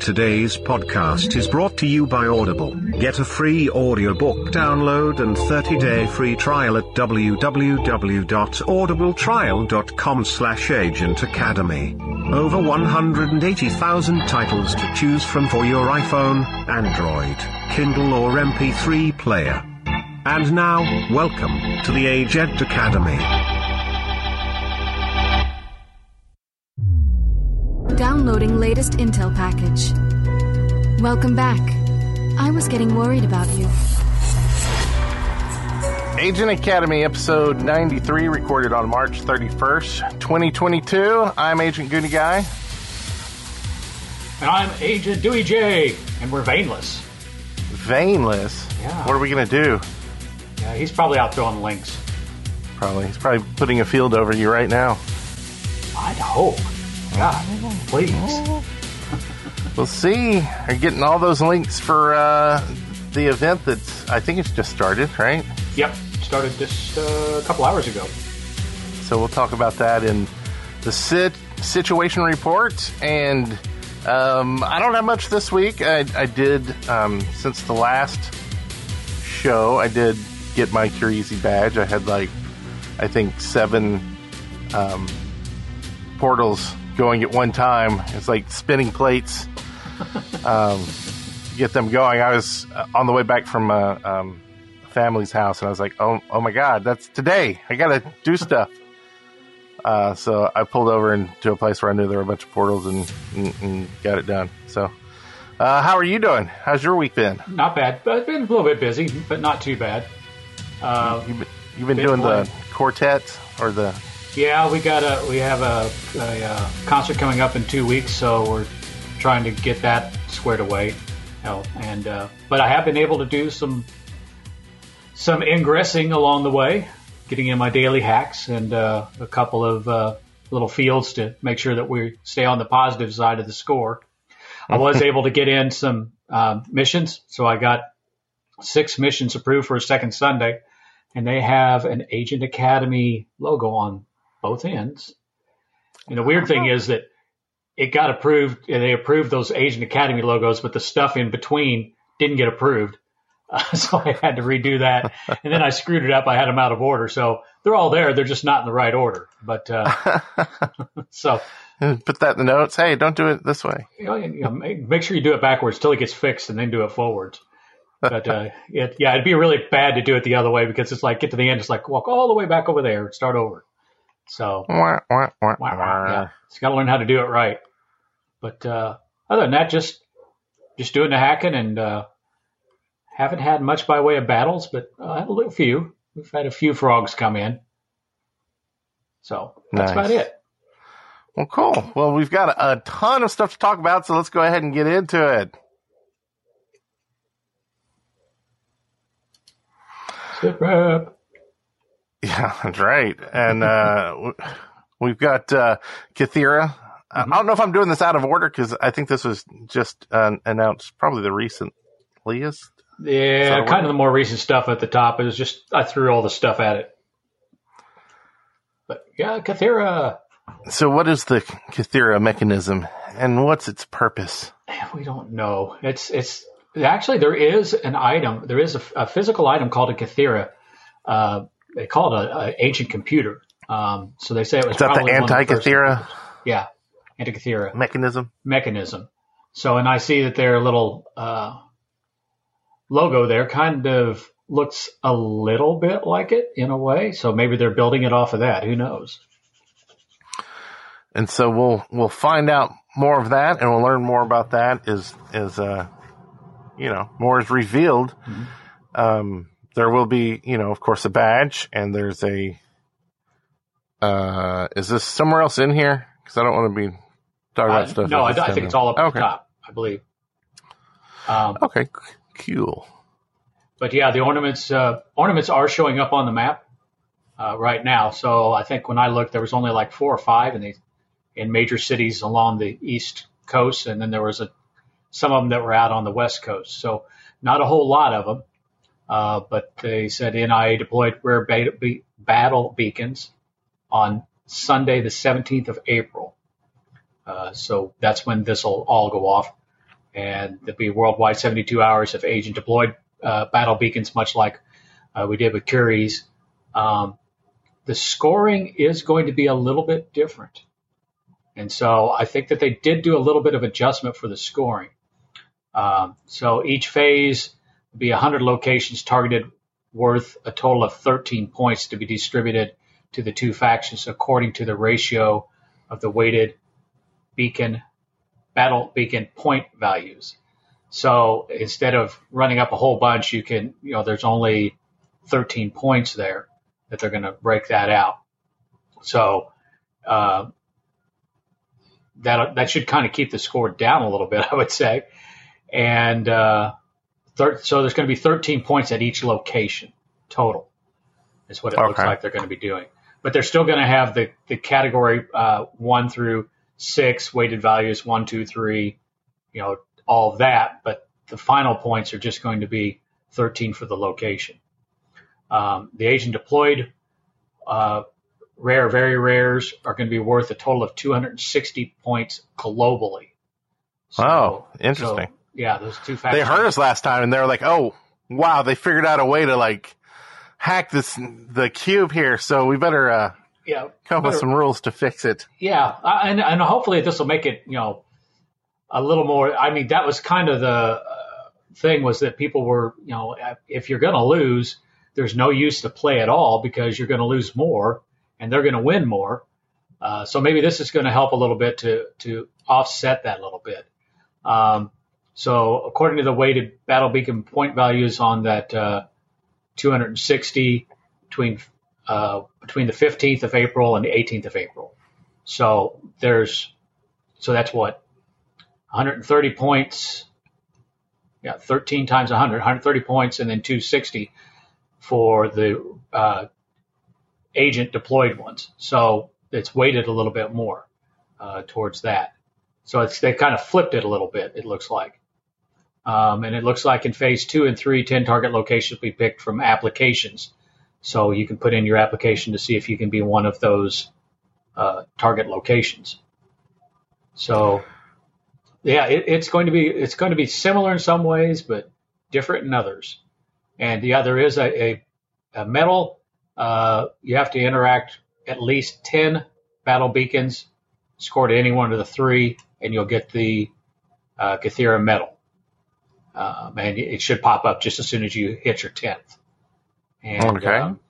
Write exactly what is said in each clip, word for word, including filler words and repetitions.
Today's podcast is brought to you by Audible. Get a free audiobook download and thirty-day free trial at w w w dot audible trial dot com slash agent academy. Over one hundred eighty thousand titles to choose from for your iPhone, Android, Kindle or M P three player. And now, welcome to the Agent Academy. Downloading latest intel package. Welcome back. I was getting worried about you. Agent Academy episode ninety-three, recorded on March thirty-first, twenty twenty-two. I'm Agent Goody Guy. And I'm Agent Dewey J. And we're veinless. Veinless? Yeah. What are we going to do? Yeah, he's probably out throwing links. Probably. He's probably putting a field over you right now. I'd hope. God, please. We'll see. We're getting all those links for uh, the event that's, I think it's just started, right? Yep, started just uh, a couple hours ago. So we'll talk about that in the sit- situation report. And um, I don't have much this week. I, I did, um, since the last show, I did get my Curie badge. I had like, I think, seven um, portals going at one time. It's like spinning plates. Um, get them going. I was on the way back from uh, um, family's house, and I was like, oh, oh my God, that's today. I got to do stuff. Uh, so I pulled over into a place where I knew there were a bunch of portals and, and, and got it done. So uh, how are you doing? How's your week been? Not bad. I've been a little bit busy, but not too bad. Uh, you've been, you've been doing boring. The quartet or the... Yeah, we got a we have a, a, a concert coming up in two weeks, so we're trying to get that squared away. Hell, and uh, but I have been able to do some some ingressing along the way, getting in my daily hacks and uh, a couple of uh, little fields to make sure that we stay on the positive side of the score. I was able to get in some uh, missions, so I got six missions approved for a second Sunday, and they have an Agent Academy logo on both ends. And the weird thing is that it got approved, and they approved those Agent Academy logos, but the stuff in between didn't get approved. Uh, so I had to redo that. And then I screwed it up. I had them out of order. So they're all there. They're just not in the right order. But uh, so put that in the notes. Hey, don't do it this way. You know, you know, make, make sure you do it backwards till it gets fixed and then do it forwards. But uh, it, yeah, it'd be really bad to do it the other way, because it's like, get to the end, it's like walk all the way back over there and start over. So wah, wah, wah, wah, wah. Yeah, it's got to learn how to do it right. But uh, other than that, just just doing the hacking, and uh, haven't had much by way of battles, but I uh, had a little few. We've had a few frogs come in. So that's nice. About it. Well, cool. Well, we've got a ton of stuff to talk about, so let's go ahead and get into it. Sip rap. Yeah, that's right. And uh, we've got uh, Kythera. Mm-hmm. I don't know if I'm doing this out of order, because I think this was just uh, announced probably the recent latest. Yeah, kind order? Of the more recent stuff at the top. It was just, I threw all the stuff at it. But yeah, Kythera. So what is the Kythera mechanism, and what's its purpose? We don't know. It's it's actually, there is an item. There is a, a physical item called a Kythera. Uh They call it an ancient computer. Um, so they say it was probably the Antikythera. Yeah, Antikythera mechanism. Mechanism. So, and I see that their little uh, logo there kind of looks a little bit like it in a way. So maybe they're building it off of that. Who knows? And so we'll we'll find out more of that, and we'll learn more about that as as uh, you know, more is revealed. Mm-hmm. Um, There will be, you know, of course, a badge, and there's a, uh, is this somewhere else in here? Because I don't want to be Talk about uh, stuff. No, I, I think it's all up okay. at the top, I believe. Um, okay, cool. But yeah, the ornaments uh, ornaments are showing up on the map uh, right now. So I think when I looked, there was only like four or five in the in major cities along the east coast, and then there was a some of them that were out on the west coast. So not a whole lot of them. Uh, but they said N I A deployed rare beta be- battle beacons on Sunday, the seventeenth of April. Uh, so that's when this will all go off. And there'll be worldwide seventy-two hours of agent deployed uh, battle beacons, much like uh, we did with Curie's. Um, the scoring is going to be a little bit different. And so I think that they did do a little bit of adjustment for the scoring. Um, so each phase will be one hundred locations targeted worth a total of thirteen points to be distributed to the two factions according to the ratio of the weighted beacon battle beacon point values. So instead of running up a whole bunch, you can, you know, there's only thirteen points there that they're going to break that out. So uh, that that should kind of keep the score down a little bit, I would say. And uh, thir- so there's going to be thirteen points at each location total is what it okay. looks like they're going to be doing. But they're still going to have the, the category uh, one through six weighted values, one, two, three, you know, all that. But the final points are just going to be thirteen for the location. Um, the agent deployed uh, rare, very rares are going to be worth a total of two hundred sixty points globally. So, oh, interesting. So, yeah, those two factors. They heard us last time and they were like, oh, wow, they figured out a way to like hack this, the cube here. So we better, uh, Yeah, come with some rules to fix it. Yeah, and and hopefully this will make it, you know, a little more. I mean, that was kind of the uh, thing was that people were, you know, if you're going to lose, there's no use to play at all because you're going to lose more and they're going to win more. Uh, so maybe this is going to help a little bit to to offset that a little bit. Um, so according to the weighted battle beacon point values on that uh, two hundred sixty between. Uh, between the fifteenth of April and the eighteenth of April. So there's, so that's what, one hundred thirty points, yeah, thirteen times one hundred, one hundred thirty points, and then two hundred sixty for the uh, agent deployed ones. So it's weighted a little bit more uh, towards that. So it's they kind of flipped it a little bit, it looks like. Um, and it looks like in phase two and three, ten target locations will be picked from applications. So you can put in your application to see if you can be one of those uh, target locations. So, yeah, it, it's going to be it's going to be similar in some ways, but different in others. And yeah, there is a, a, a medal. Uh, you have to interact at least ten battle beacons, score to any one of the three, and you'll get the uh, Kythera medal. Um, and it should pop up just as soon as you hit your tenth. And okay. um,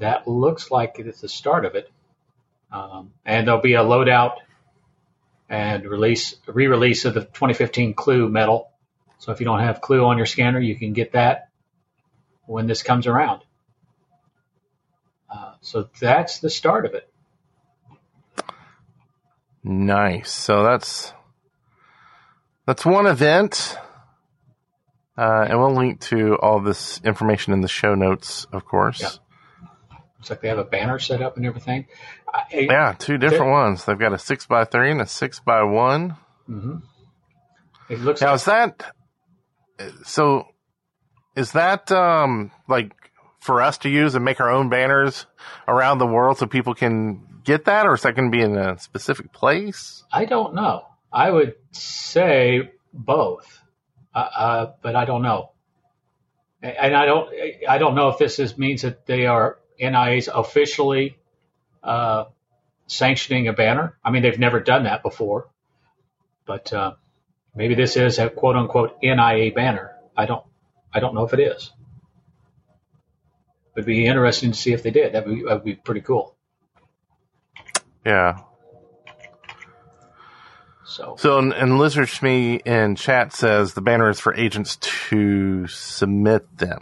that looks like it's the start of it. Um, and there'll be a loadout and release, re-release of the twenty fifteen Clue medal. So if you don't have Clue on your scanner, you can get that when this comes around. Uh, so that's the start of it. Nice. So that's that's one event. Uh, and we'll link to all this information in the show notes, of course. Yeah. Looks like they have a banner set up and everything. I, yeah, two different ones. They've got a six by three and a six by one. Mm-hmm. It looks now like- is that so? Is that um, like for us to use and make our own banners around the world so people can get that, or is that going to be in a specific place? I don't know. I would say both. Uh, but I don't know, and I don't. I don't know if this is, means that they are N I A's officially uh, sanctioning a banner. I mean, they've never done that before, but uh, maybe this is a quote unquote N I A banner. I don't. I don't know if it is. It'd be interesting to see if they did. That would that'd be pretty cool. Yeah. So, so and, and Lizard Shmi in chat says the banner is for agents to submit them.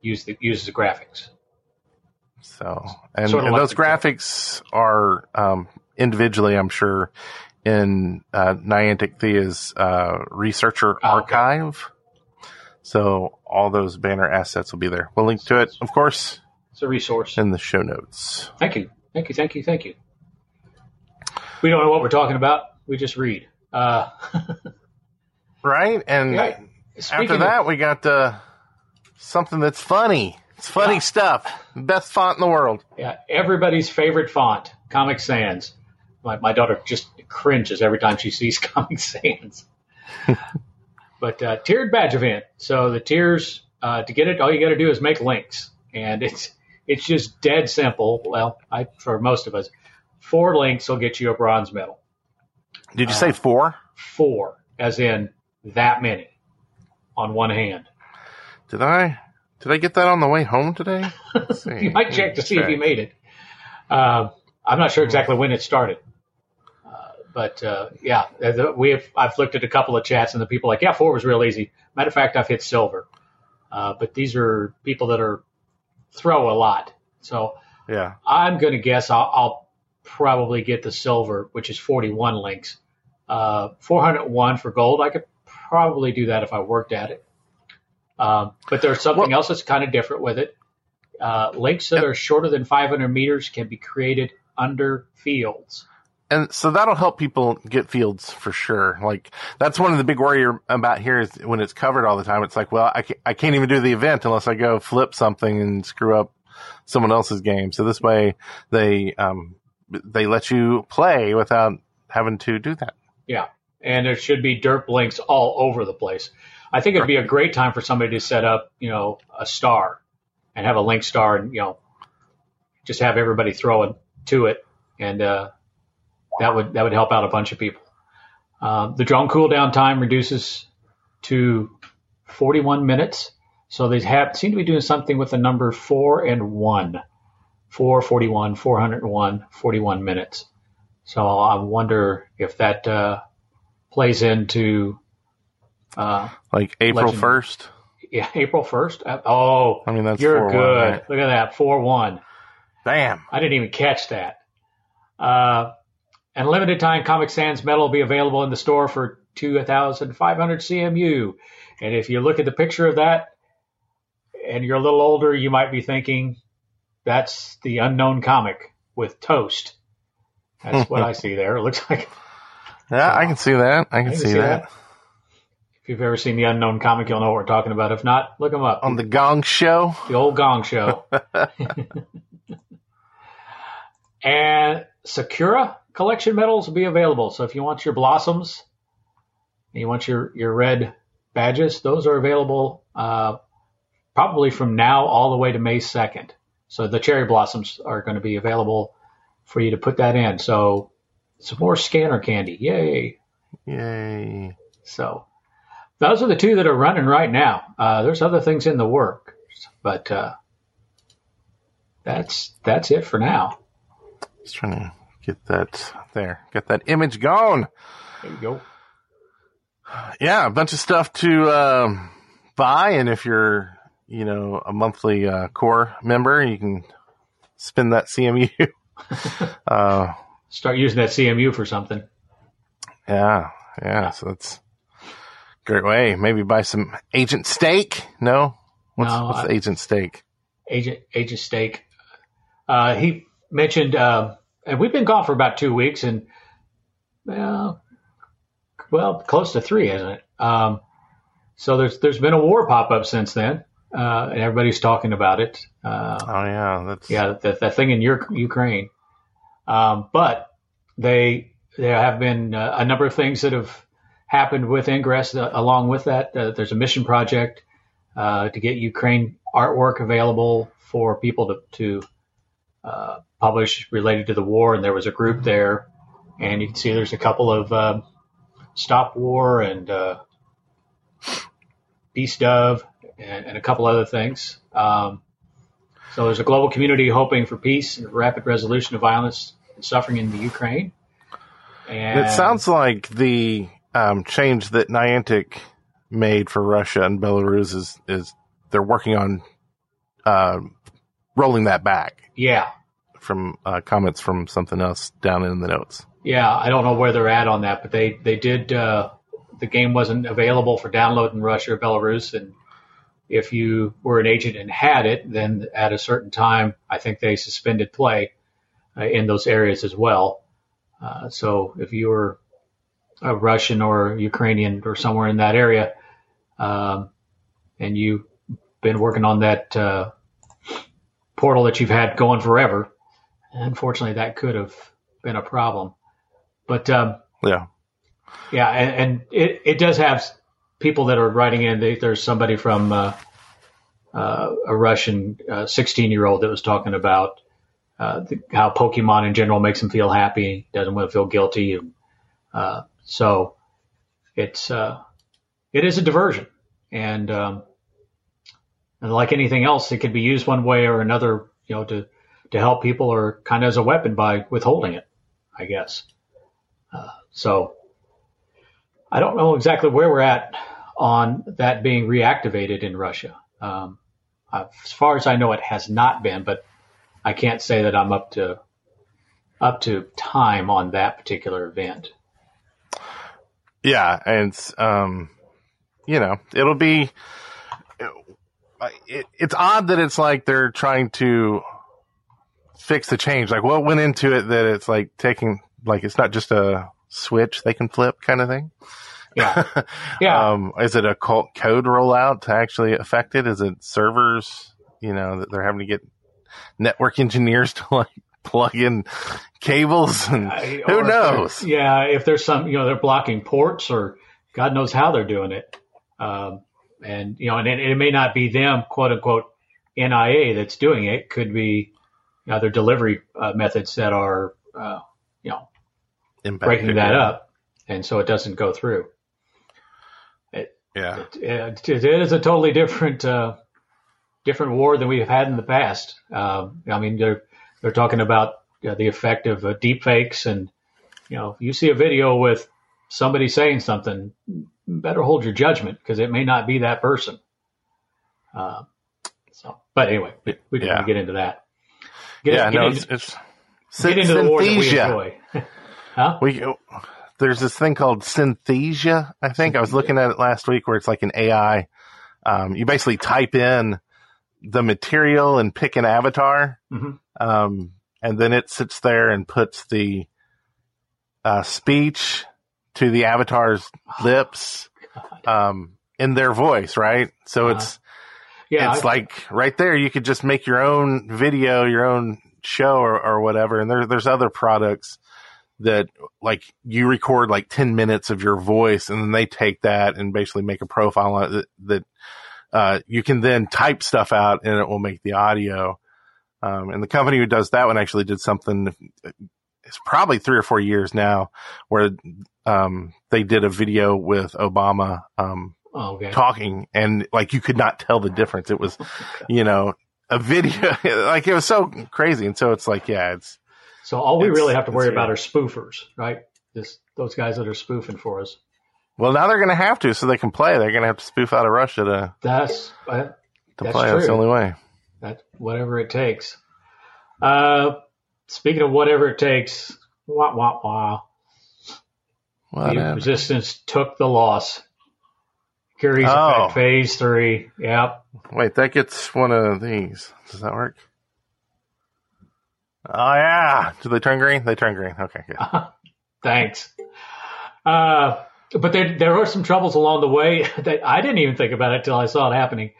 Use the use the graphics. So and, sort of and like those graphics are um, individually, I'm sure, in uh, Niantic Thea's uh, researcher oh, archive. Okay. So all those banner assets will be there. We'll link to it, of course. It's a resource. In the show notes. Thank you. Thank you, thank you, thank you. We don't know what we're talking about. We just read. Uh, right? And yeah. after that, of- we got uh, something that's funny. It's funny yeah. stuff. Best font in the world. Yeah, everybody's favorite font, Comic Sans. My, my daughter just cringes every time she sees Comic Sans. But uh, tiered badge event. So the tiers, uh, to get it, all you got to do is make links. And it's it's just dead simple. Well, I for most of us, four links will get you a bronze medal. Did you uh, say four? Four, as in that many on one hand. Did I? Did I get that on the way home today? Let's see. You might check to see check. if you made it. Uh, I'm not sure exactly when it started. Uh, but, uh, yeah, we have, I've looked at a couple of chats, and the people are like, yeah, four was real easy. Matter of fact, I've hit silver. Uh, but these are people that are throw a lot. So yeah. I'm going to guess I'll, I'll probably get the silver, which is forty-one links. Uh, four hundred one for gold. I could probably do that if I worked at it. Um, but there's something well, else that's kind of different with it. Uh, links that and, are shorter than five hundred meters can be created under fields. And so that'll help people get fields for sure. Like, that's one of the big worries about here is when it's covered all the time, it's like, well, I can't, I can't even do the event unless I go flip something and screw up someone else's game. So this way they, um, they let you play without having to do that. Yeah. And there should be derp links all over the place. I think it'd be a great time for somebody to set up, you know, a star and have a link star and, you know, just have everybody throwing to it. And uh, that would that would help out a bunch of people. Uh, the drone cooldown time reduces to forty-one minutes. So they have seem to be doing something with the number four and one. Four, forty-one, four hundred one, forty-one minutes. So I wonder if that uh, plays into... Uh, like April first? Yeah, April first. Oh, I mean, that's you're good. Right? Look at that, four one. Damn. I didn't even catch that. Uh, and limited time Comic Sans medal will be available in the store for two thousand five hundred C M U. And if you look at the picture of that and you're a little older, you might be thinking that's the unknown comic with toast. That's what I see there. It looks like. Yeah, uh, I can see that. I can, I can see, see that. that. If you've ever seen the unknown comic, you'll know what we're talking about. If not, look them up. On the Gong Show? The old Gong Show. And Sakura collection medals will be available. So if you want your blossoms, and you want your, your red badges, those are available uh, probably from now all the way to May second. So the cherry blossoms are going to be available for you to put that in. So some more scanner candy. Yay. Yay. So... those are the two that are running right now. Uh, there's other things in the works, but uh, that's that's it for now. Just trying to get that there, get that image gone. There you go. Yeah, a bunch of stuff to um, buy, and if you're, you know, a monthly uh, core member, you can spend that C M U. uh, Start using that C M U for something. Yeah, yeah. So it's. Great way. Maybe buy some agent steak. No, what's, no, what's I, agent steak? Agent agent steak. Uh, he mentioned, uh, and we've been gone for about two weeks, and well, well, close to three, isn't it? Um, so there's there's been a war pop up since then, uh, and everybody's talking about it. Uh, oh yeah, that's yeah that that thing in your Ukraine. Um, but they there have been uh, a number of things that have. Happened with Ingress. Uh, along with that, uh, there's a mission project uh, to get Ukraine artwork available for people to, to uh, publish related to the war. And there was a group there, and you can see there's a couple of uh, Stop War and uh, Peace Dove and, and a couple other things. Um, so there's a global community hoping for peace and rapid resolution of violence and suffering in the Ukraine. And it sounds like the... Um, change that Niantic made for Russia and Belarus is, is they're working on uh, rolling that back. Yeah. From uh, comments from something else down in the notes. Yeah, I don't know where they're at on that, but they, they did, uh, the game wasn't available for download in Russia or Belarus, and if you were an agent and had it, then at a certain time, I think they suspended play uh, in those areas as well. Uh, so if you were a Russian or Ukrainian or somewhere in that area, um, and you've been working on that uh, portal that you've had going forever, unfortunately, that could have been a problem. But um, yeah, yeah, and, and it, it does have people that are writing in. They, there's somebody from uh, uh, a Russian uh, sixteen-year-old that was talking about uh, the, how Pokemon in general makes him feel happy, doesn't want to feel guilty, and uh, so it's uh, it is a diversion, and um, and like anything else, it could be used one way or another, you know, to to help people or kind of as a weapon by withholding it, I guess. Uh, so I don't know exactly where we're at on that being reactivated in Russia. Um, as far as I know, it has not been, but I can't say that I'm up to up to time on that particular event. Yeah, and um, you know, it'll be it, it's odd that it's like they're trying to fix the change. Like what went into it that it's like taking like it's not just a switch they can flip kind of thing. Yeah. Yeah. um, is it a cult code rollout to actually affect it? Is it servers, you know, that they're having to get network engineers to like plug in cables and I, who knows? Yeah. If there's some, you know, they're blocking ports or God knows how they're doing it. Um, and, you know, and it, it may not be them, quote unquote, N I A that's doing it. It could be other delivery uh, methods that are, uh, you know, breaking that up, and so it doesn't go through. It, yeah, it, it, it is a totally different, uh, different war than we've had in the past. Uh, I mean, they're they're talking about you know, the effect of uh, deep fakes, and you know, if you see a video with somebody saying something, better hold your judgment because it may not be that person. Uh, so, but anyway, we, we can yeah. get into that. Get, yeah, get no, into, it's, it's get into the war that we enjoy. Huh? We, there's this thing called Synthesia, I think. Synthesia. I was looking at it last week where it's like an A I. Um, you basically type in the material and pick an avatar, mm-hmm. um, and then it sits there and puts the uh, speech to the avatar's lips um, in their voice, right? So uh-huh. it's yeah, it's I- like right there. You could just make your own video, your own show or, or whatever, and there, there's other products that like you record like ten minutes of your voice and then they take that and basically make a profile on it that, that uh, you can then type stuff out and it will make the audio. Um, and the company who does that one actually did something. It's probably three or four years now where um, they did a video with Obama um, oh, okay. talking and like, you could not tell the difference. It was, you know, a video, like it was so crazy. And so it's like, yeah, it's, So all we it's, really have to worry about are spoofers, right? This, those guys that are spoofing for us. Well, now they're going to have to, so they can play. They're going to have to spoof out of Russia to, that's, uh, to that's play. True. That's the only way. That, whatever it takes. Uh, speaking of whatever it takes, wah, wah, wah. Whatever. The Resistance took the loss. Curie's oh. effect, phase three. Yep. Wait, that gets one of these. Does that work? Oh, yeah. Do they turn green? They turn green. Okay, good. Uh, thanks. Uh, but there there were some troubles along the way that I didn't even think about it till I saw it happening.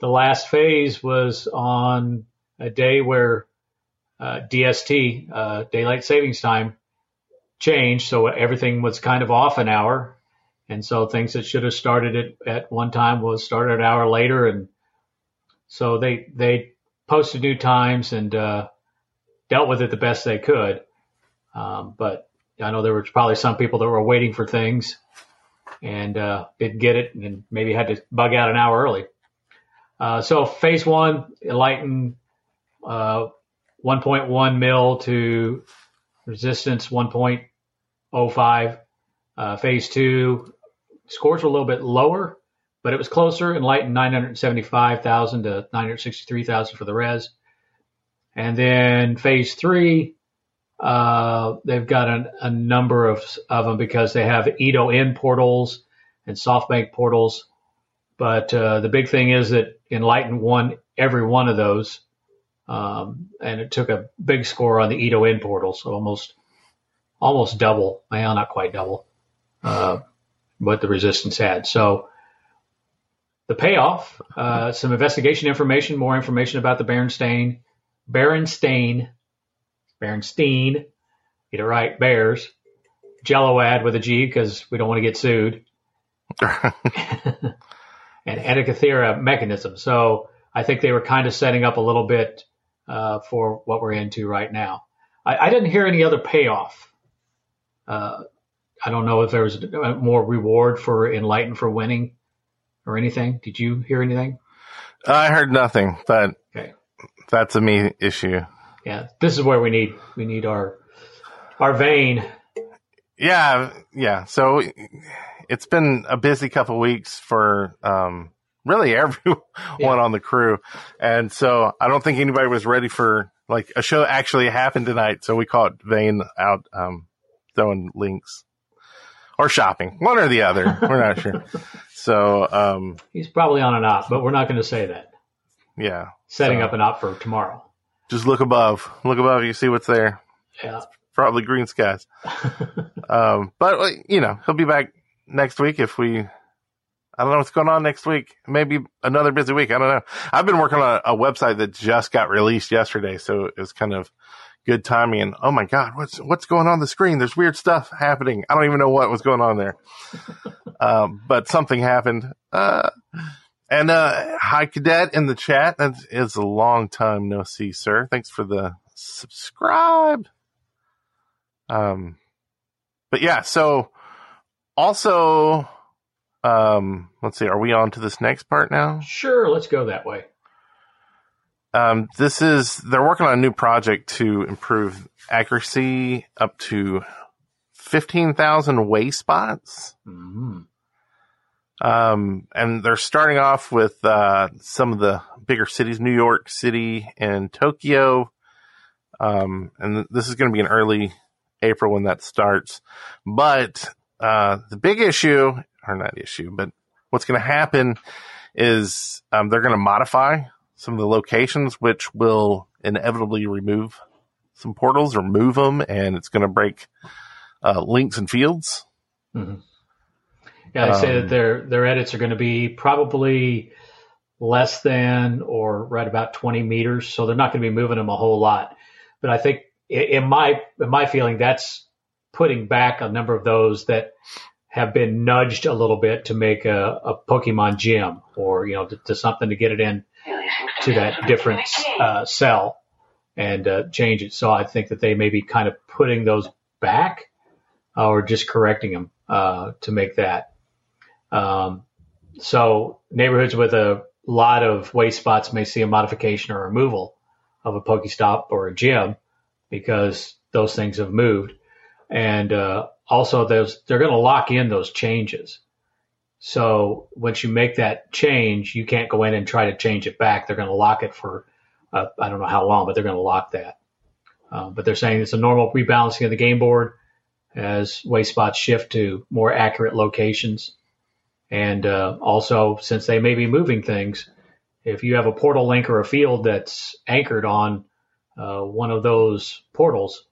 The last phase was on a day where uh, D S T, uh, Daylight Savings Time, changed, so everything was kind of off an hour. And so things that should have started at, at one time was started an hour later. And so they, they posted new times and uh, dealt with it the best they could. Um, but I know there were probably some people that were waiting for things and uh, didn't get it and maybe had to bug out an hour early. Uh, so phase one, Enlightened uh, one point one mil to Resistance one point oh five. Uh, phase two, scores were a little bit lower, but it was closer. Enlightened nine hundred seventy-five thousand to nine hundred sixty-three thousand for the res. And then phase three, Uh, they've got an, a number of, of them because they have E D O N portals and SoftBank portals. But uh, the big thing is that Enlightened won every one of those. Um, and it took a big score on the E D O N portal. So almost, almost double. Well, not quite double, uh, what the Resistance had. So the payoff, uh, some investigation information, more information about the Berenstain, Berenstain, Berenstain, get it right, bears, Jello ad with a G because we don't want to get sued, and Antikythera mechanism. So I think they were kind of setting up a little bit uh, for what we're into right now. I, I didn't hear any other payoff. Uh, I don't know if there was a, more reward for Enlightened for winning or anything. Did you hear anything? I heard nothing, but okay. That's a me issue. Yeah, this is where we need we need our our vein. Yeah, yeah. So it's been a busy couple of weeks for um, really everyone yeah. on the crew, and so I don't think anybody was ready for like a show actually happened tonight. So we caught Vein out um, throwing links or shopping, one or the other. We're not sure. So um, he's probably on an op, but we're not going to say that. Yeah, setting so. up an op for tomorrow. Just look above. Look above. You see what's there. Yeah. It's probably green skies. um, but, you know, he'll be back next week if we... I don't know what's going on next week. Maybe another busy week. I don't know. I've been working on a, a website that just got released yesterday, so it was kind of good timing. And, oh, my God, what's what's going on the screen? There's weird stuff happening. I don't even know what was going on there. um, but something happened. Uh And uh, hi, Cadet, in the chat. That is a long time no see, sir. Thanks for the subscribe. Um, but yeah, so also, um, let's see. Are we on to this next part now? Sure, let's go that way. Um, this is they're working on a new project to improve accuracy up to fifteen thousand way spots. Mm-hmm. Um, and they're starting off with, uh, some of the bigger cities, New York City and Tokyo. Um, and th- this is going to be in early April when that starts. But, uh, the big issue, or not issue, but what's going to happen is, um, they're going to modify some of the locations, which will inevitably remove some portals or move them. And it's going to break, uh, links and fields. Mm-hmm. Yeah, they say um, that their their edits are going to be probably less than or right about twenty meters, so they're not going to be moving them a whole lot. But I think in my in my feeling, that's putting back a number of those that have been nudged a little bit to make a, a Pokemon gym or you know to, to something to get it in to that different uh, cell and uh, change it. So I think that they may be kind of putting those back uh, or just correcting them uh, to make that. Um, so neighborhoods with a lot of waste spots may see a modification or removal of a Pokestop or a gym because those things have moved. And, uh, also those, they're going to lock in those changes. So once you make that change, you can't go in and try to change it back. They're going to lock it for, uh, I don't know how long, but they're going to lock that. Um, uh, but they're saying it's a normal rebalancing of the game board as waste spots shift to more accurate locations. And uh, also, since they may be moving things, if you have a portal link or a field that's anchored on uh, one of those portals,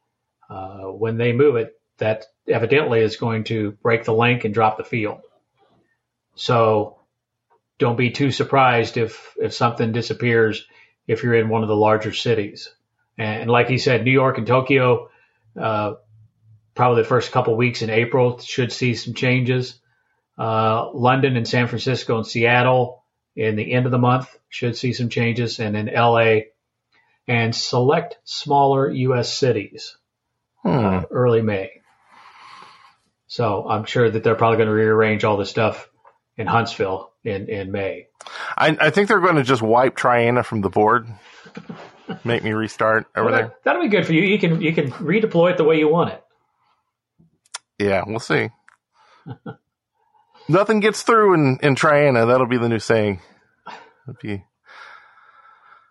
uh, when they move it, that evidently is going to break the link and drop the field. So don't be too surprised if, if something disappears if you're in one of the larger cities. And, and like he said, New York and Tokyo, uh, probably the first couple weeks in April should see some changes. Uh, London and San Francisco and Seattle in the end of the month should see some changes, and in L A and select smaller U S cities hmm. uh, early May. So I'm sure that they're probably going to rearrange all this stuff in Huntsville in, in May. I, I think they're going to just wipe Triana from the board, make me restart over well, that, there. That'll be good for you. You can you can redeploy it the way you want it. Yeah, we'll see. Nothing gets through in, in Triana. That'll be the new saying. It'll be...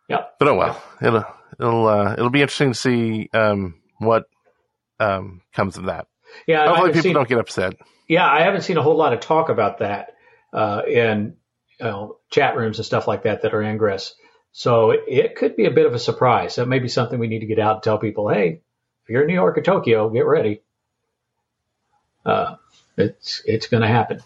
Yep. But oh well. Yep. It'll it'll uh, it'll be interesting to see um, what um, comes of that. Yeah, hopefully people seen, don't get upset. Yeah, I haven't seen a whole lot of talk about that uh, in you know, chat rooms and stuff like that that are Ingress. So it, it could be a bit of a surprise. That may be something we need to get out and tell people, hey, if you're in New York or Tokyo, get ready. Uh, it's it's going to happen.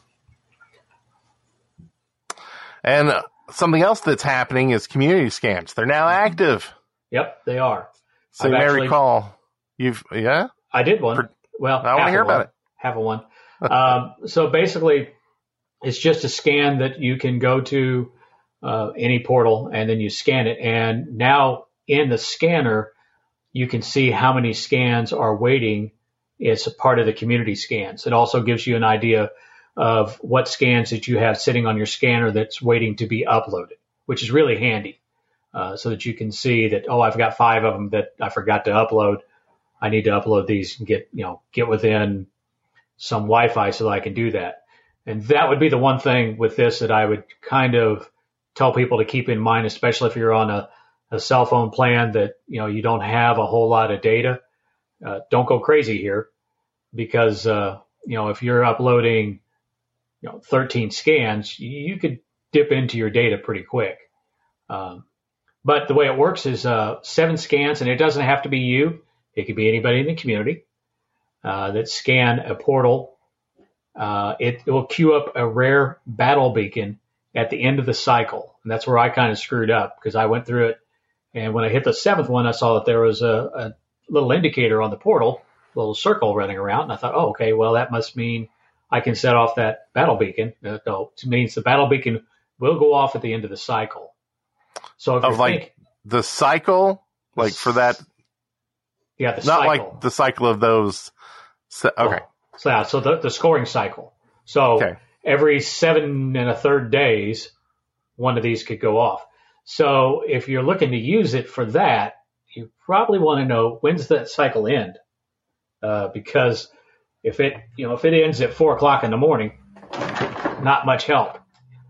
And something else that's happening is community scams. They're now active. Yep, they are. So I've you may actually, recall, you've yeah. I did one. For, well, I want to hear about it. Half a one. um, so basically, it's just a scan that you can go to uh, any portal, and then you scan it. And now in the scanner, you can see how many scans are waiting. It's a part of the community scans. It also gives you an idea of what scans that you have sitting on your scanner that's waiting to be uploaded, which is really handy uh, so that you can see that, oh, I've got five of them that I forgot to upload. I need to upload these and get, you know, get within some Wi-Fi so that I can do that. And that would be the one thing with this that I would kind of tell people to keep in mind, especially if you're on a, a cell phone plan that, you know, you don't have a whole lot of data. Uh, don't go crazy here because, uh, you know, if you're uploading, you know, thirteen scans, you could dip into your data pretty quick. Um, but the way it works is uh, seven scans, and it doesn't have to be you. It could be anybody in the community uh, that scan a portal. Uh, it, it will queue up a rare battle beacon at the end of the cycle. And that's where I kind of screwed up because I went through it. And when I hit the seventh one, I saw that there was a, a little indicator on the portal, a little circle running around. And I thought, oh, okay, well, that must mean I can set off that battle beacon. Uh, no, it means the battle beacon will go off at the end of the cycle. So if of like thinking, the cycle, like for that. Yeah, the not cycle. Like the cycle of those. Okay. Oh, so yeah, so the, the scoring cycle. So okay. Every seven and a third days, one of these could go off. So if you're looking to use it for that, you probably want to know when's that cycle end, uh, because if it you know if it ends at four o'clock in the morning, not much help.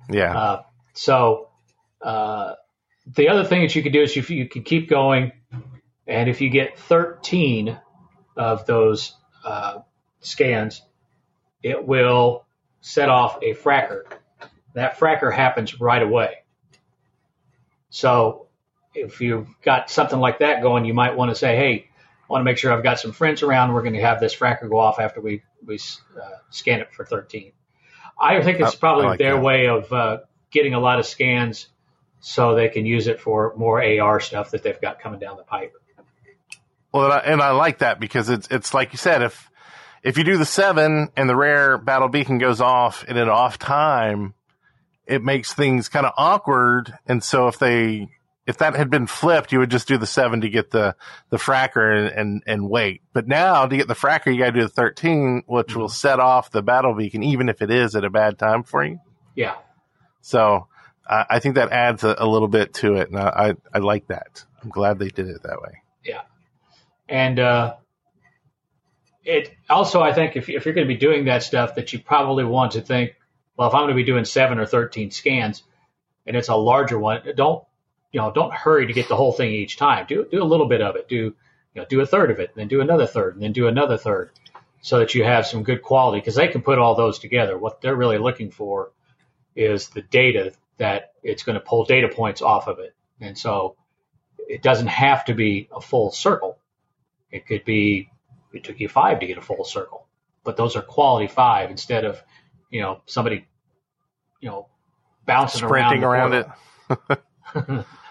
Yeah. Uh, so uh, the other thing that you could do is you you can keep going, and if you get thirteen of those uh, scans, it will set off a fracker. That fracker happens right away. So if you've got something like that going, you might want to say, hey, I want to make sure I've got some friends around. We're going to have this fracker go off after we, we uh, scan it for thirteen. I think it's probably I like their that. way of uh, getting a lot of scans so they can use it for more A R stuff that they've got coming down the pipe. Well, and I, and I like that because it's it's like you said, if if you do the seven and the rare battle beacon goes off in an off time, it makes things kind of awkward. And so if they... If that had been flipped, you would just do the seven to get the, the fracker and, and, and wait. But now to get the fracker, you got to do the thirteen, which mm-hmm. will set off the battle beacon, even if it is at a bad time for you. Yeah. So uh, I think that adds a, a little bit to it. And I, I, I like that. I'm glad they did it that way. Yeah. And uh, it also, I think if, if you're going to be doing that stuff, that you probably want to think, well, if I'm going to be doing seven or thirteen scans and it's a larger one, don't, You know, don't hurry to get the whole thing each time. Do do a little bit of it. Do you know? Do a third of it, and then do another third, and then do another third, so that you have some good quality. Because they can put all those together. What they're really looking for is the data that it's going to pull data points off of it. And so it doesn't have to be a full circle. It could be it took you five to get a full circle, but those are quality five instead of you know somebody you know bouncing sprinting around, around it.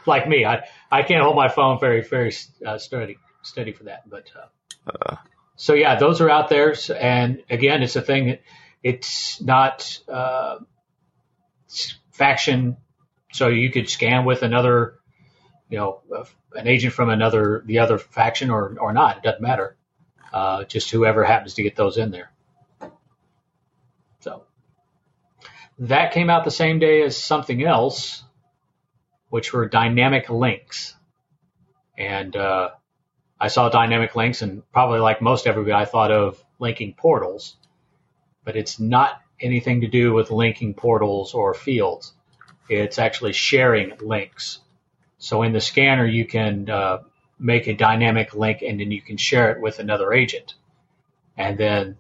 Like me, I, I can't hold my phone very, very uh, steady, steady for that. But uh, uh, so, yeah, those are out there. And, again, it's a thing that it's not uh, faction. So you could scan with another, you know, an agent from another the other faction or, or not. It doesn't matter. Uh, just whoever happens to get those in there. So that came out the same day as something else, which were dynamic links. And uh, I saw dynamic links, and probably like most everybody, I thought of linking portals, but it's not anything to do with linking portals or fields. It's actually sharing links. So in the scanner, you can uh, make a dynamic link, and then you can share it with another agent. And then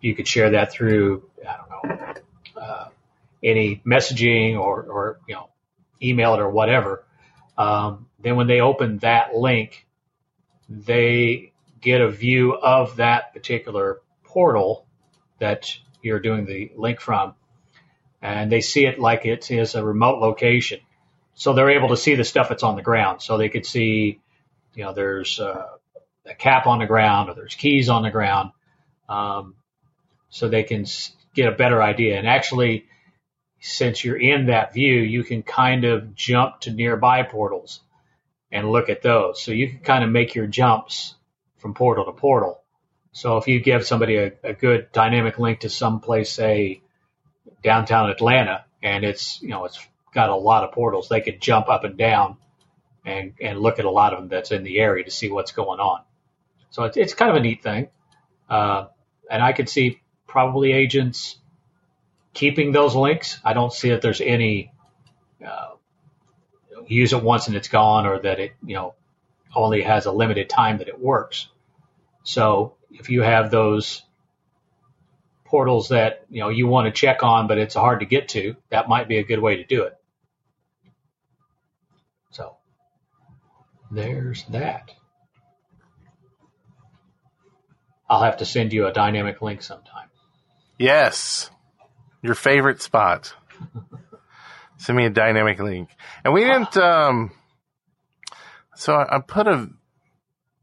you could share that through, I don't know, uh, any messaging or, or, you know, email it or whatever. Um, then when they open that link, they get a view of that particular portal that you're doing the link from, and they see it like it is a remote location. So they're able to see the stuff that's on the ground. So they could see, you know, there's uh, a cap on the ground, or there's keys on the ground. Um, so they can get a better idea. And actually, since you're in that view, you can kind of jump to nearby portals and look at those. So you can kind of make your jumps from portal to portal. So if you give somebody a, a good dynamic link to someplace, say downtown Atlanta, and it's, you know, it's got a lot of portals, they could jump up and down and, and look at a lot of them that's in the area to see what's going on. So it's, it's kind of a neat thing. Uh, and I could see probably agents keeping those links. I don't see that there's any uh, use it once and it's gone, or that it, you know, only has a limited time that it works. So if you have those portals that, you know, you want to check on, but it's hard to get to, that might be a good way to do it. So there's that. I'll have to send you a dynamic link sometime. Yes. Your favorite spot. Send me a dynamic link. And we didn't, um, so I, I put a,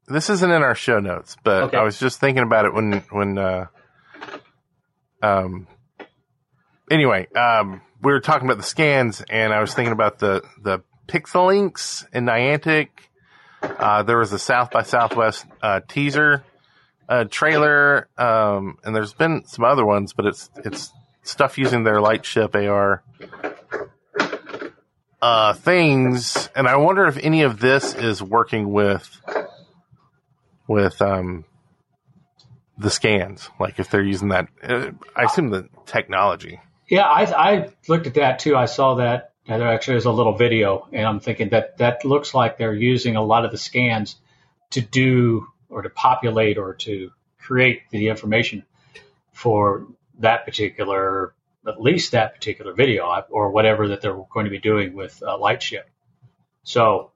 this isn't in our show notes, but okay. I was just thinking about it when, when, uh, um, anyway, um, we were talking about the scans, and I was thinking about the, the pixel links in Niantic. Uh, there was a South by Southwest, uh, teaser, uh, trailer. Um, and there's been some other ones, but it's, it's stuff using their Lightship A R, uh, things. And I wonder if any of this is working with, with um, the scans, like if they're using that, uh, I assume the technology. Yeah, I, I looked at that too. I saw that, and there actually is a little video, and I'm thinking that that looks like they're using a lot of the scans to do, or to populate, or to create the information for that particular, at least that particular video, or whatever that they're going to be doing with uh, Lightship. So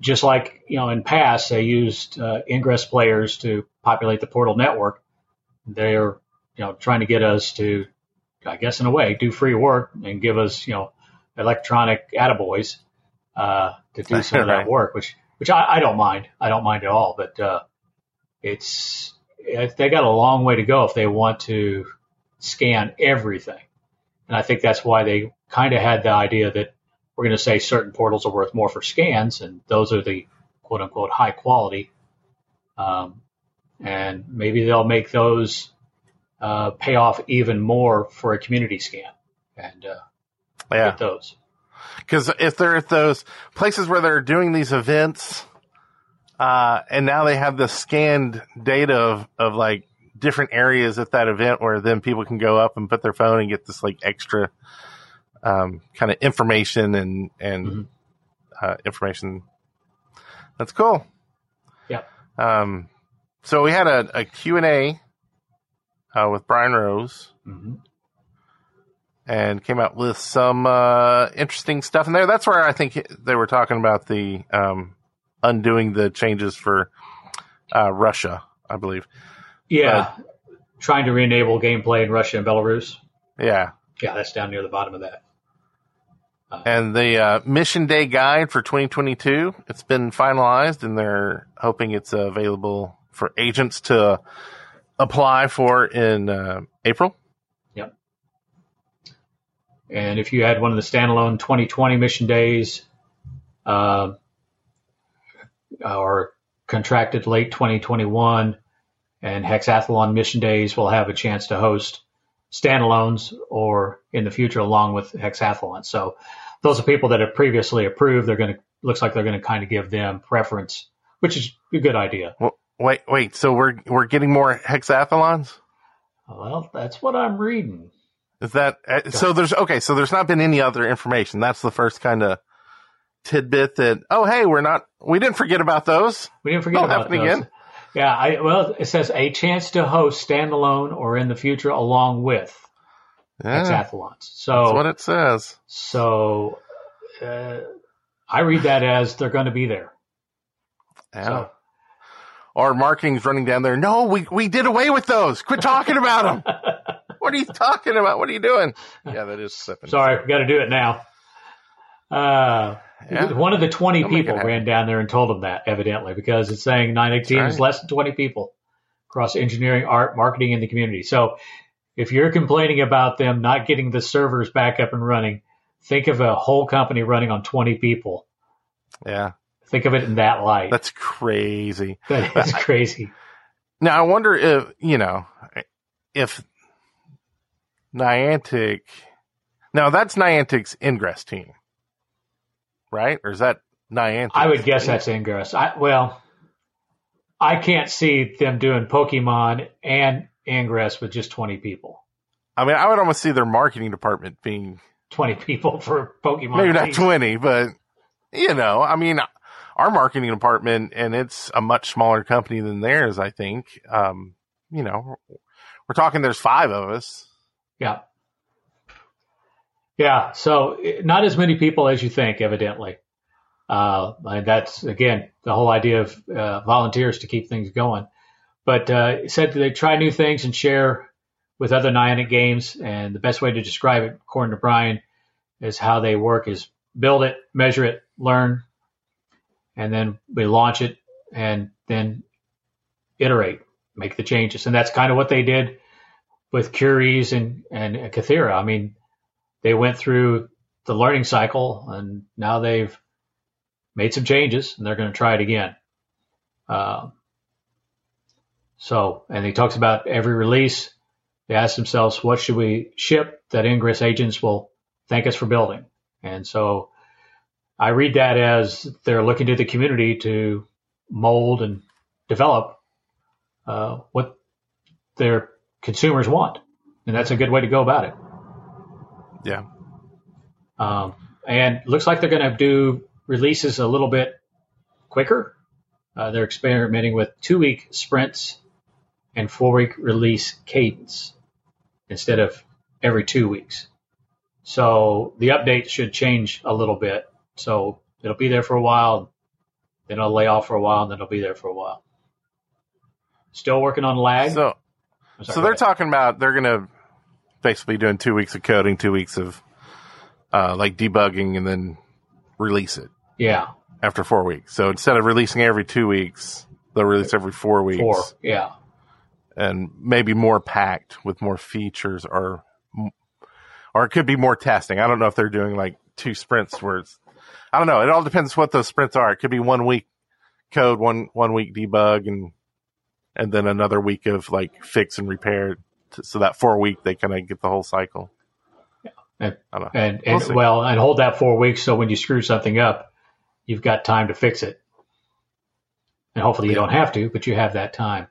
just like, you know, in past, they used uh, Ingress players to populate the portal network. They're, you know, trying to get us to, I guess in a way, do free work and give us, you know, electronic attaboys uh, to do some of that work, which which I, I don't mind. I don't mind at all. But uh, it's, they got a long way to go if they want to scan everything. And I think that's why they kind of had the idea that we're going to say certain portals are worth more for scans, and those are the quote-unquote high quality. Um, and maybe they'll make those uh, pay off even more for a community scan and uh, yeah. get those. Because if they're at those places where they're doing these events, uh, and now they have the scanned data of, of like different areas at that event, where then people can go up and put their phone and get this like extra Um, kind of information and and mm-hmm. uh, information. That's cool. Yeah. Um, so we had a, a Q and A uh, with Brian Rose, mm-hmm. and came out with some uh, interesting stuff in there. That's where I think they were talking about the um, undoing the changes for uh, Russia, I believe. Yeah, uh, trying to re-enable gameplay in Russia and Belarus. Yeah. Yeah, that's down near the bottom of that. And the uh, Mission Day Guide for twenty twenty-two, it's been finalized, and they're hoping it's uh, available for agents to apply for in uh, April. Yep. And if you had one of the standalone twenty twenty Mission Days uh, or contracted late twenty twenty-one, and Hexathlon Mission Days will have a chance to host standalones, or in the future along with Hexathlon. So those are people that have previously approved. They're going to, looks like they're going to kind of give them preference, which is a good idea. Well, wait, wait. So we're, we're getting more Hexathlons? Well, that's what I'm reading. Is that, uh, so there's, okay. So there's not been any other information. That's the first kind of tidbit that, oh, hey, we're not, we didn't forget about those. We didn't forget That'll about those. Again. Yeah, I, well, it says a chance to host standalone or in the future along with yeah, hexathlons. So that's what it says. So uh, I read that as they're going to be there. Yeah. So, or markings running down there. No, we we did away with those. Quit talking about them. What are you talking about? What are you doing? Yeah, that is sipping. Sorry, I've got to do it now. Uh, yeah. One of the twenty Don't people ran down there and told them that, evidently, because it's saying Niantic teams, right. less than twenty people across engineering, art, marketing, and the community. So if you're complaining about them not getting the servers back up and running, think of a whole company running on twenty people. Yeah. Think of it in that light. That's crazy. That is crazy. Now, I wonder if, you know, if Niantic... Now, that's Niantic's Ingress team, right? Or is that Niantic? I would guess that's Ingress. I, well, I can't see them doing Pokemon and Ingress with just twenty people. I mean, I would almost see their marketing department being... twenty people for Pokemon. Maybe not twenty, but, you know, I mean... Our marketing department, and it's a much smaller company than theirs, I think. Um, you know, we're talking there's five of us. Yeah. Yeah, so not as many people as you think, evidently. Uh, and that's, again, the whole idea of uh, volunteers to keep things going. But uh, it said they try new things and share with other Niantic games, and the best way to describe it, according to Brian, is how they work is build it, measure it, learn, and then we launch it and then iterate, make the changes. And that's kind of what they did with Curie's and, and Antikythera. I mean, they went through the learning cycle and now they've made some changes and they're going to try it again. Uh, so, and he talks about every release, they ask themselves, what should we ship that Ingress agents will thank us for building? And so, I read that as they're looking to the community to mold and develop uh, what their consumers want. And that's a good way to go about it. Yeah. Um, and it looks like they're going to do releases a little bit quicker. Uh, they're experimenting with two-week sprints and four-week release cadence instead of every two weeks. So the update should change a little bit. So it'll be there for a while, then it'll lay off for a while, and then it'll be there for a while. Still working on lag. So, sorry, so they're talking about they're going to basically doing two weeks of coding, two weeks of uh, like debugging, and then release it. Yeah. After four weeks. So instead of releasing every two weeks, they'll release every four weeks. Four, yeah. And maybe more packed with more features or, or it could be more testing. I don't know if they're doing like two sprints where it's, I don't know. It all depends what those sprints are. It could be one week code, one one week debug, and and then another week of like fix and repair. To, so that four week they kind of get the whole cycle. Yeah, and I don't know. and, we'll, and well, and hold that four weeks so when you screw something up, you've got time to fix it. And hopefully you yeah. don't have to, but you have that time.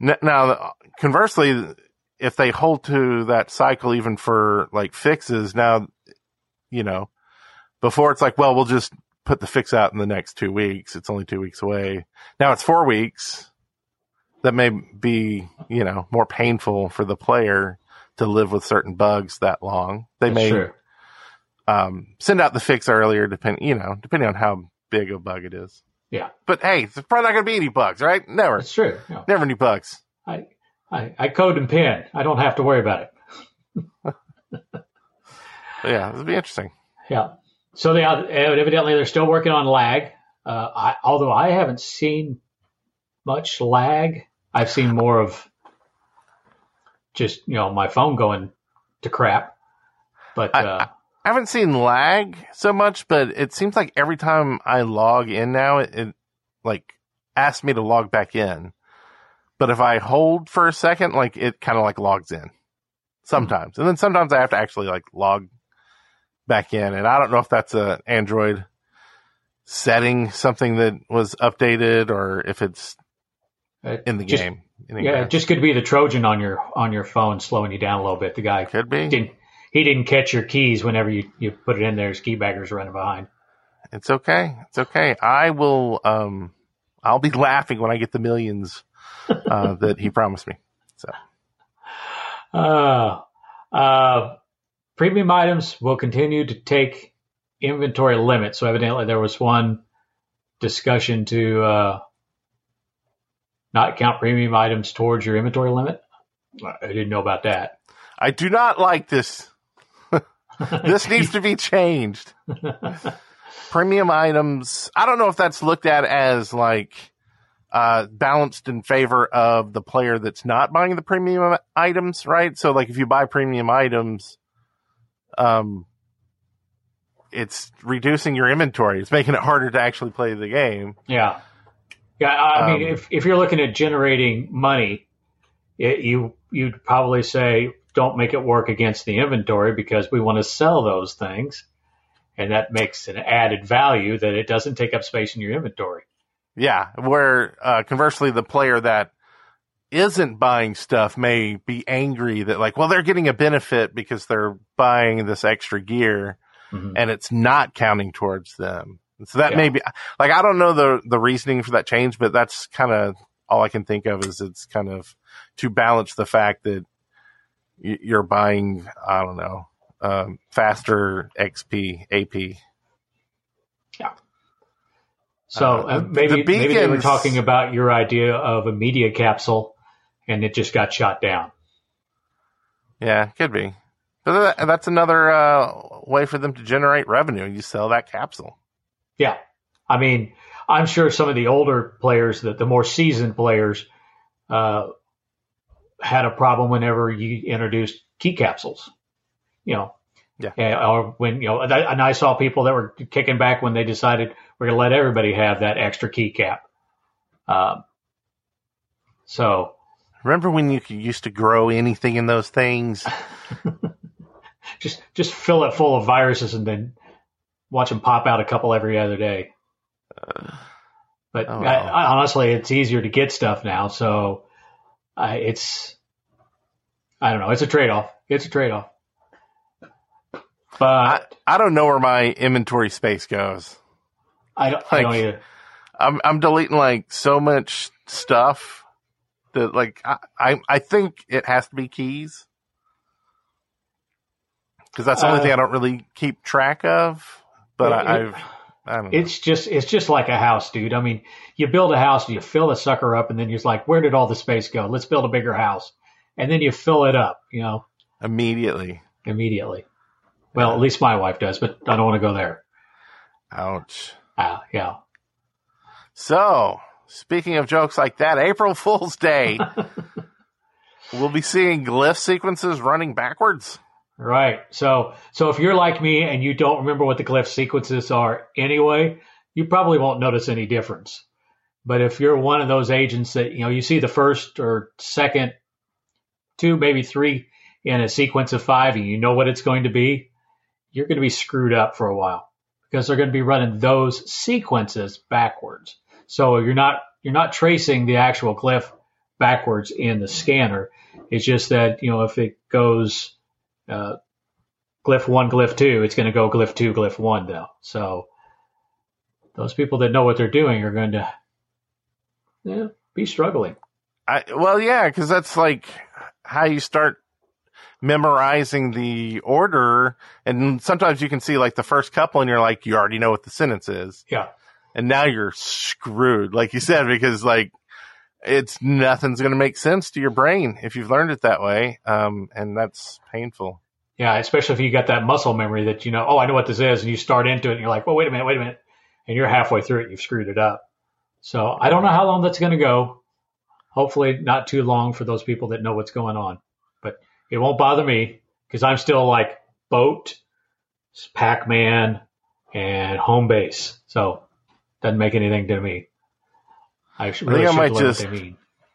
Now, conversely, if they hold to that cycle even for like fixes, now you know. Before it's like, well, we'll just put the fix out in the next two weeks. It's only two weeks away. Now it's four weeks. That may be, you know, more painful for the player to live with certain bugs that long. They That's may true. um send out the fix earlier, depending, you know, depending on how big a bug it is. Yeah. But hey, there's probably not going to be any bugs, right? Never. That's true. No. Never any bugs. I, I I code and pen. I don't have to worry about it. Yeah, it'll be interesting. Yeah. So they evidently they're still working on lag, uh, I, although I haven't seen much lag. I've seen more of just, you know, my phone going to crap. But I, uh, I haven't seen lag so much, but it seems like every time I log in now, it, it like asks me to log back in. But if I hold for a second, like it kind of like logs in sometimes. Mm-hmm. And then sometimes I have to actually like log back in, and I don't know if that's a Android setting, something that was updated, or if it's in the just, game. In the yeah, game. It just could be the Trojan on your on your phone slowing you down a little bit. The guy could be didn't, he didn't catch your keys whenever you, you put it in there. His key bagger's running behind. It's okay. It's okay. I will. Um, I'll be laughing when I get the millions uh, that he promised me. So, uh, uh, premium items will continue to take inventory limits. So evidently, there was one discussion to uh, not count premium items towards your inventory limit. I didn't know about that. I do not like this. This needs to be changed. Premium items. I don't know if that's looked at as like uh, balanced in favor of the player that's not buying the premium items, right? So, like, if you buy premium items, um, it's reducing your inventory. It's making it harder to actually play the game. Yeah, yeah. I um, mean, if if you're looking at generating money, it, you you'd probably say, don't make it work against the inventory because we want to sell those things. And that makes an added value that it doesn't take up space in your inventory. Yeah. Where uh, conversely, the player that isn't buying stuff may be angry that like, well, they're getting a benefit because they're buying this extra gear mm-hmm. and it's not counting towards them. And so that yeah. may be like, I don't know the, the reasoning for that change, but that's kind of all I can think of is it's kind of to balance the fact that you're buying, I don't know, um, faster X P, A P. Yeah. So uh, maybe, maybe they were talking about your idea of a media capsule, and it just got shot down. Yeah, could be. But that, that's another uh, way for them to generate revenue. You sell that capsule. Yeah. I mean, I'm sure some of the older players, the, the more seasoned players, uh, had a problem whenever you introduced key capsules, you know, yeah. or when, you know, and I saw people that were kicking back when they decided we're going to let everybody have that extra key cap. Um, so. Remember when you used to grow anything in those things? just, just fill it full of viruses and then watch them pop out a couple every other day. Uh, but oh, I, I, honestly, it's easier to get stuff now. So, Uh, it's, I don't know. It's a trade-off. It's a trade-off. But I, I don't know where my inventory space goes. I don't, like, I don't either. I'm I'm deleting like so much stuff that like I I, I think it has to be keys because that's the only uh, thing I don't really keep track of. But it, I, I've I don't know. It's just it's just like a house, dude. I mean, you build a house and you fill the sucker up, and then you're like, "Where did all the space go? Let's build a bigger house," and then you fill it up, you know, immediately. Immediately. Well, at least my wife does, but I don't want to go there. Ouch. Uh, yeah. So, speaking of jokes like that, April Fool's Day, we'll be seeing glyph sequences running backwards. Right. So so if you're like me and you don't remember what the glyph sequences are anyway, you probably won't notice any difference. But if you're one of those agents that, you know, you see the first or second, two, maybe three in a sequence of five and you know what it's going to be, you're going to be screwed up for a while because they're going to be running those sequences backwards. So you're not you're not tracing the actual glyph backwards in the scanner. It's just that, you know, if it goes Uh, glyph one, glyph two, it's going to go glyph two, glyph one, though. So those people that know what they're doing are going to yeah, be struggling. I, well, yeah, because that's like how you start memorizing the order. And sometimes you can see like the first couple and you're like, you already know what the sentence is. Yeah. And now you're screwed, like you said, because like it's nothing's going to make sense to your brain if you've learned it that way. Um, and that's painful. Yeah. Especially if you got that muscle memory that, you know, oh, I know what this is. And you start into it and you're like, well, wait a minute, wait a minute. And you're halfway through it. You've screwed it up. So I don't know how long that's going to go. Hopefully not too long for those people that know what's going on, but it won't bother me because I'm still like boat, Pac-Man and home base. So doesn't make anything to me. I, really I think I might just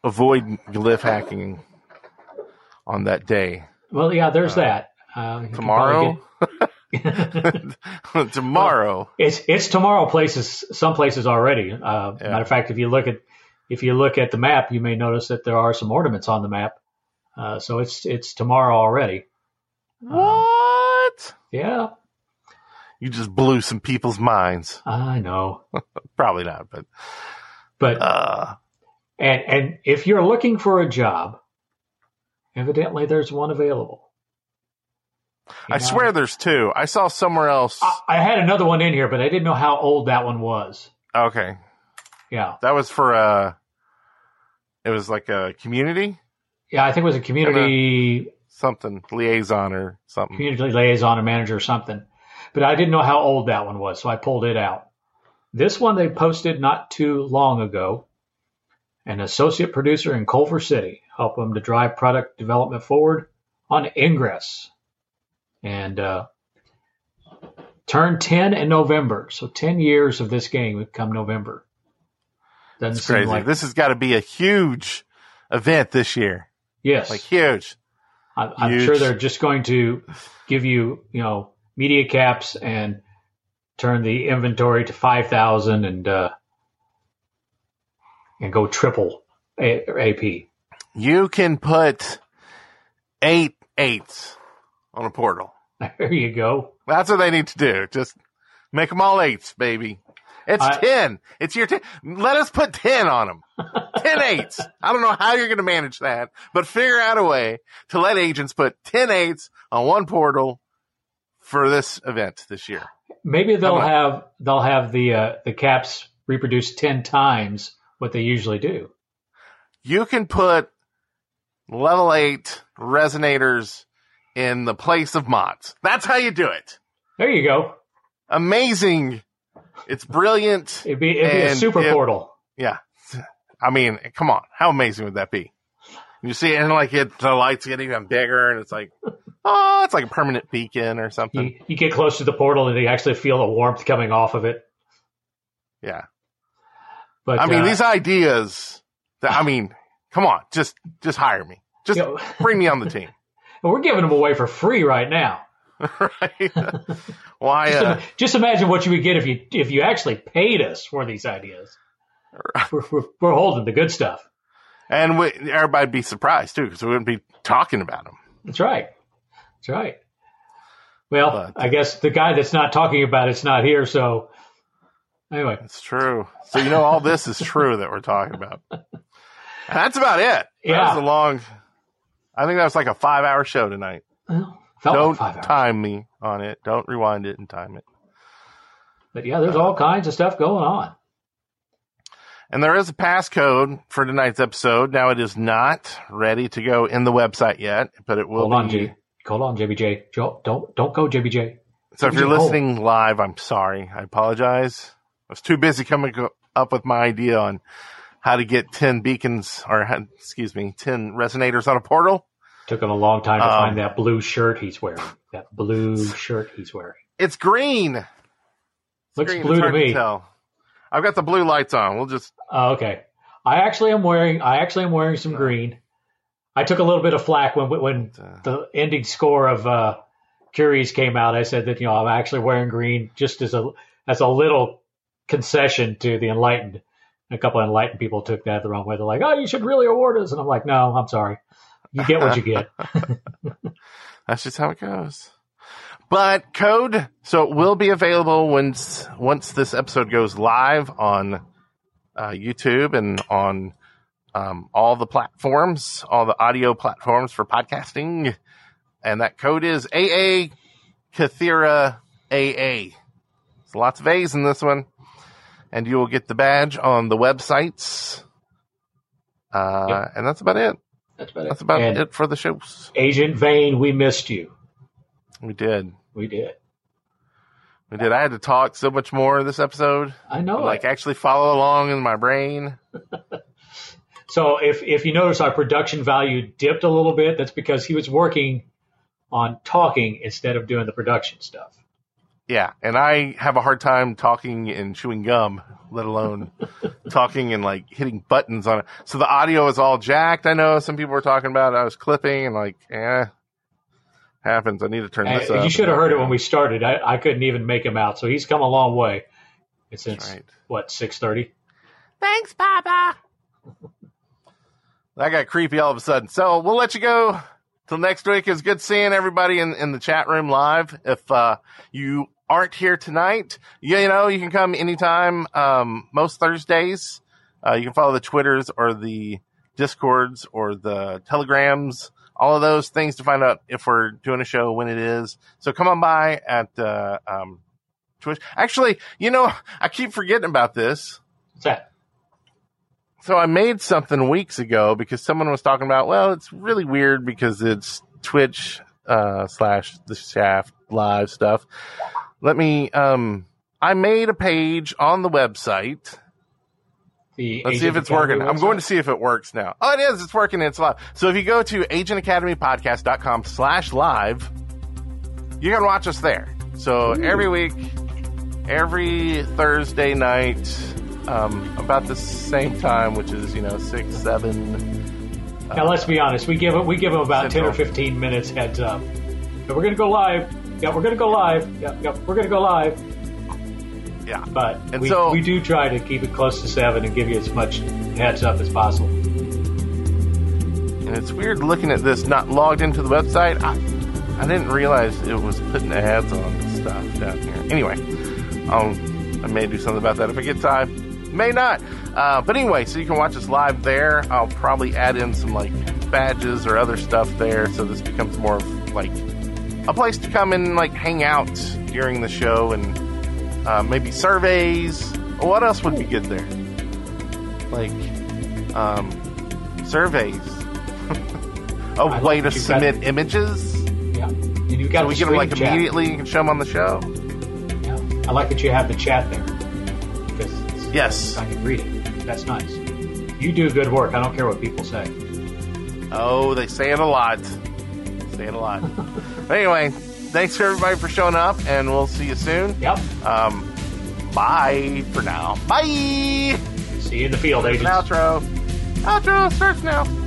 avoid glyph hacking on that day. Well, yeah, there's uh, that. Uh, tomorrow? Get... tomorrow. Well, it's it's tomorrow places, some places already. Uh, yeah. Matter of fact, if you look at if you look at the map, you may notice that there are some ornaments on the map. Uh, so it's it's tomorrow already. What? Um, yeah. You just blew some people's minds. I know. Probably not, but but uh, and and if you're looking for a job, evidently there's one available. You I know, swear there's two. I saw somewhere else. I, I had another one in here, but I didn't know how old that one was. Okay. Yeah. That was for a, it was like a community? Yeah, I think it was a community. A, something, liaison or something. Community liaison or manager or something. But I didn't know how old that one was, so I pulled it out. This one they posted not too long ago. An associate producer in Culver City. Help them to drive product development forward on Ingress. And uh, turn ten in November. So ten years of this game would come November. Doesn't That's seem crazy. Like... This has got to be a huge event this year. Yes. Like huge. I'm, huge. I'm sure they're just going to give you, you know, media caps and turn the inventory to five thousand and uh, and go triple A P. You can put eight eights on a portal. There you go. That's what they need to do. Just make them all eights, baby. It's I, ten. It's your ten. Let us put ten on them. ten eights. I don't know how you're going to manage that, but figure out a way to let agents put ten eights on one portal for this event this year. Maybe they'll have they'll have the uh, the caps reproduced ten times what they usually do. You can put level eight resonators in the place of mods. That's how you do it. There you go. Amazing. It's brilliant. it'd be, it'd be a super it, portal. Yeah. I mean, come on. How amazing would that be? You see it, and like it, the lights get even bigger, and it's like, oh, it's like a permanent beacon or something. You, you get close to the portal, and you actually feel the warmth coming off of it. Yeah. But I mean, uh, these ideas, that, I mean, come on. Just, just hire me. Just you know, bring me on the team. We're giving them away for free right now. Right? Why? Just, uh, just imagine what you would get if you if you actually paid us for these ideas. Right. We're, we're, we're holding the good stuff, and we, everybody'd be surprised too because we wouldn't be talking about them. That's right. That's right. Well, but, I guess the guy that's not talking about it's not here. So anyway, it's true. So you know, all this is true that we're talking about. And that's about it. Yeah, that was a long. I think that was like a five-hour show tonight. Well, Don't like time me on it. Don't rewind it and time it. But, yeah, there's uh, all kinds of stuff going on. And there is a passcode for tonight's episode. Now, it is not ready to go in the website yet, but it will Hold be. On, G. Hold on, J B J. Don't, don't go, J B J. So J B J, if you're listening hold. live, I'm sorry. I apologize. I was too busy coming up with my idea on how to get ten beacons, or excuse me, ten resonators on a portal. Took him a long time to um, find that blue shirt he's wearing. That blue shirt he's wearing. It's green. It's Looks green. blue it's to me. To tell. I've got the blue lights on. We'll just. Uh, okay. I actually am wearing. I actually am wearing some green. I took a little bit of flack when when uh, the ending score of uh, Curie's came out. I said that you know I'm actually wearing green just as a as a little concession to the Enlightened. A couple of Enlightened people took that the wrong way. They're like, oh, you should really award us. And I'm like, no, I'm sorry. You get what you get. That's just how it goes. But code, so it will be available once, once this episode goes live on uh, YouTube and on um, all the platforms, all the audio platforms for podcasting. And that code is Antikythera A A. There's lots of A's in this one. And you will get the badge on the websites. Uh, yep. And that's about it. That's about it. That's about and it for the shows. Agent Vane, we missed you. We did. We did. We did. I had to talk so much more this episode. I know. Like it. Actually follow along in my brain. So if, if you notice our production value dipped a little bit, that's because he was working on talking instead of doing the production stuff. Yeah, and I have a hard time talking and chewing gum, let alone talking and, like, hitting buttons on it. So the audio is all jacked. I know some people were talking about it. I was clipping and, like, eh, happens. I need to turn and this up. You should have heard it when we started. I, I couldn't even make him out, so he's come a long way. It's since, right. what, six thirty? Thanks, Papa. That got creepy all of a sudden. So we'll let you go till next week. It's good seeing everybody in, in the chat room live. If uh, you aren't here tonight, you, you know, you can come anytime, um, most Thursdays. Uh, you can follow the Twitters or the Discords or the Telegrams, all of those things to find out if we're doing a show, when it is. So come on by at uh, um, Twitch. Actually, you know, I keep forgetting about this. What's that? So I made something weeks ago because someone was talking about, well, it's really weird because it's Twitch uh, slash the Shaft live stuff. Let me, um, I made a page on the website. The Let's Agent see if it's Academy working. Website. I'm going to see if it works now. Oh, it is. It's working. It's live. So if you go to agentacademypodcast.com slash live, you can watch us there. So Ooh. every week, every Thursday night, Um, about the same time, which is, you know, six, seven. Uh, now let's be honest, we give it, we give them about ten or fifteen minutes heads up. But we're gonna go live. Yeah, we're gonna go live. Yep, yep, we're gonna go live. Yeah, but and we so, we do try to keep it close to seven and give you as much heads up as possible. And it's weird looking at this not logged into the website. I, I didn't realize it was putting the ads on and stuff down here. Anyway, um, I may do something about that if I get time. May not. Uh, but anyway, so you can watch us live there. I'll probably add in some, like, badges or other stuff there so this becomes more of, like, a place to come and, like, hang out during the show and uh, maybe surveys. What else would be good there? Like, um, surveys. a way to submit gotta, images. Yeah. And you've got so we get them, like, chat. Immediately. You can show them on the show. Yeah. I like that you have the chat there. Yes. I can read it. That's nice. You do good work. I don't care what people say. Oh, they say it a lot. Say it a lot. But anyway, thanks everybody for showing up, and we'll see you soon. Yep. Um, bye for now. Bye. See you in the field, agents. Outro. Outro starts now.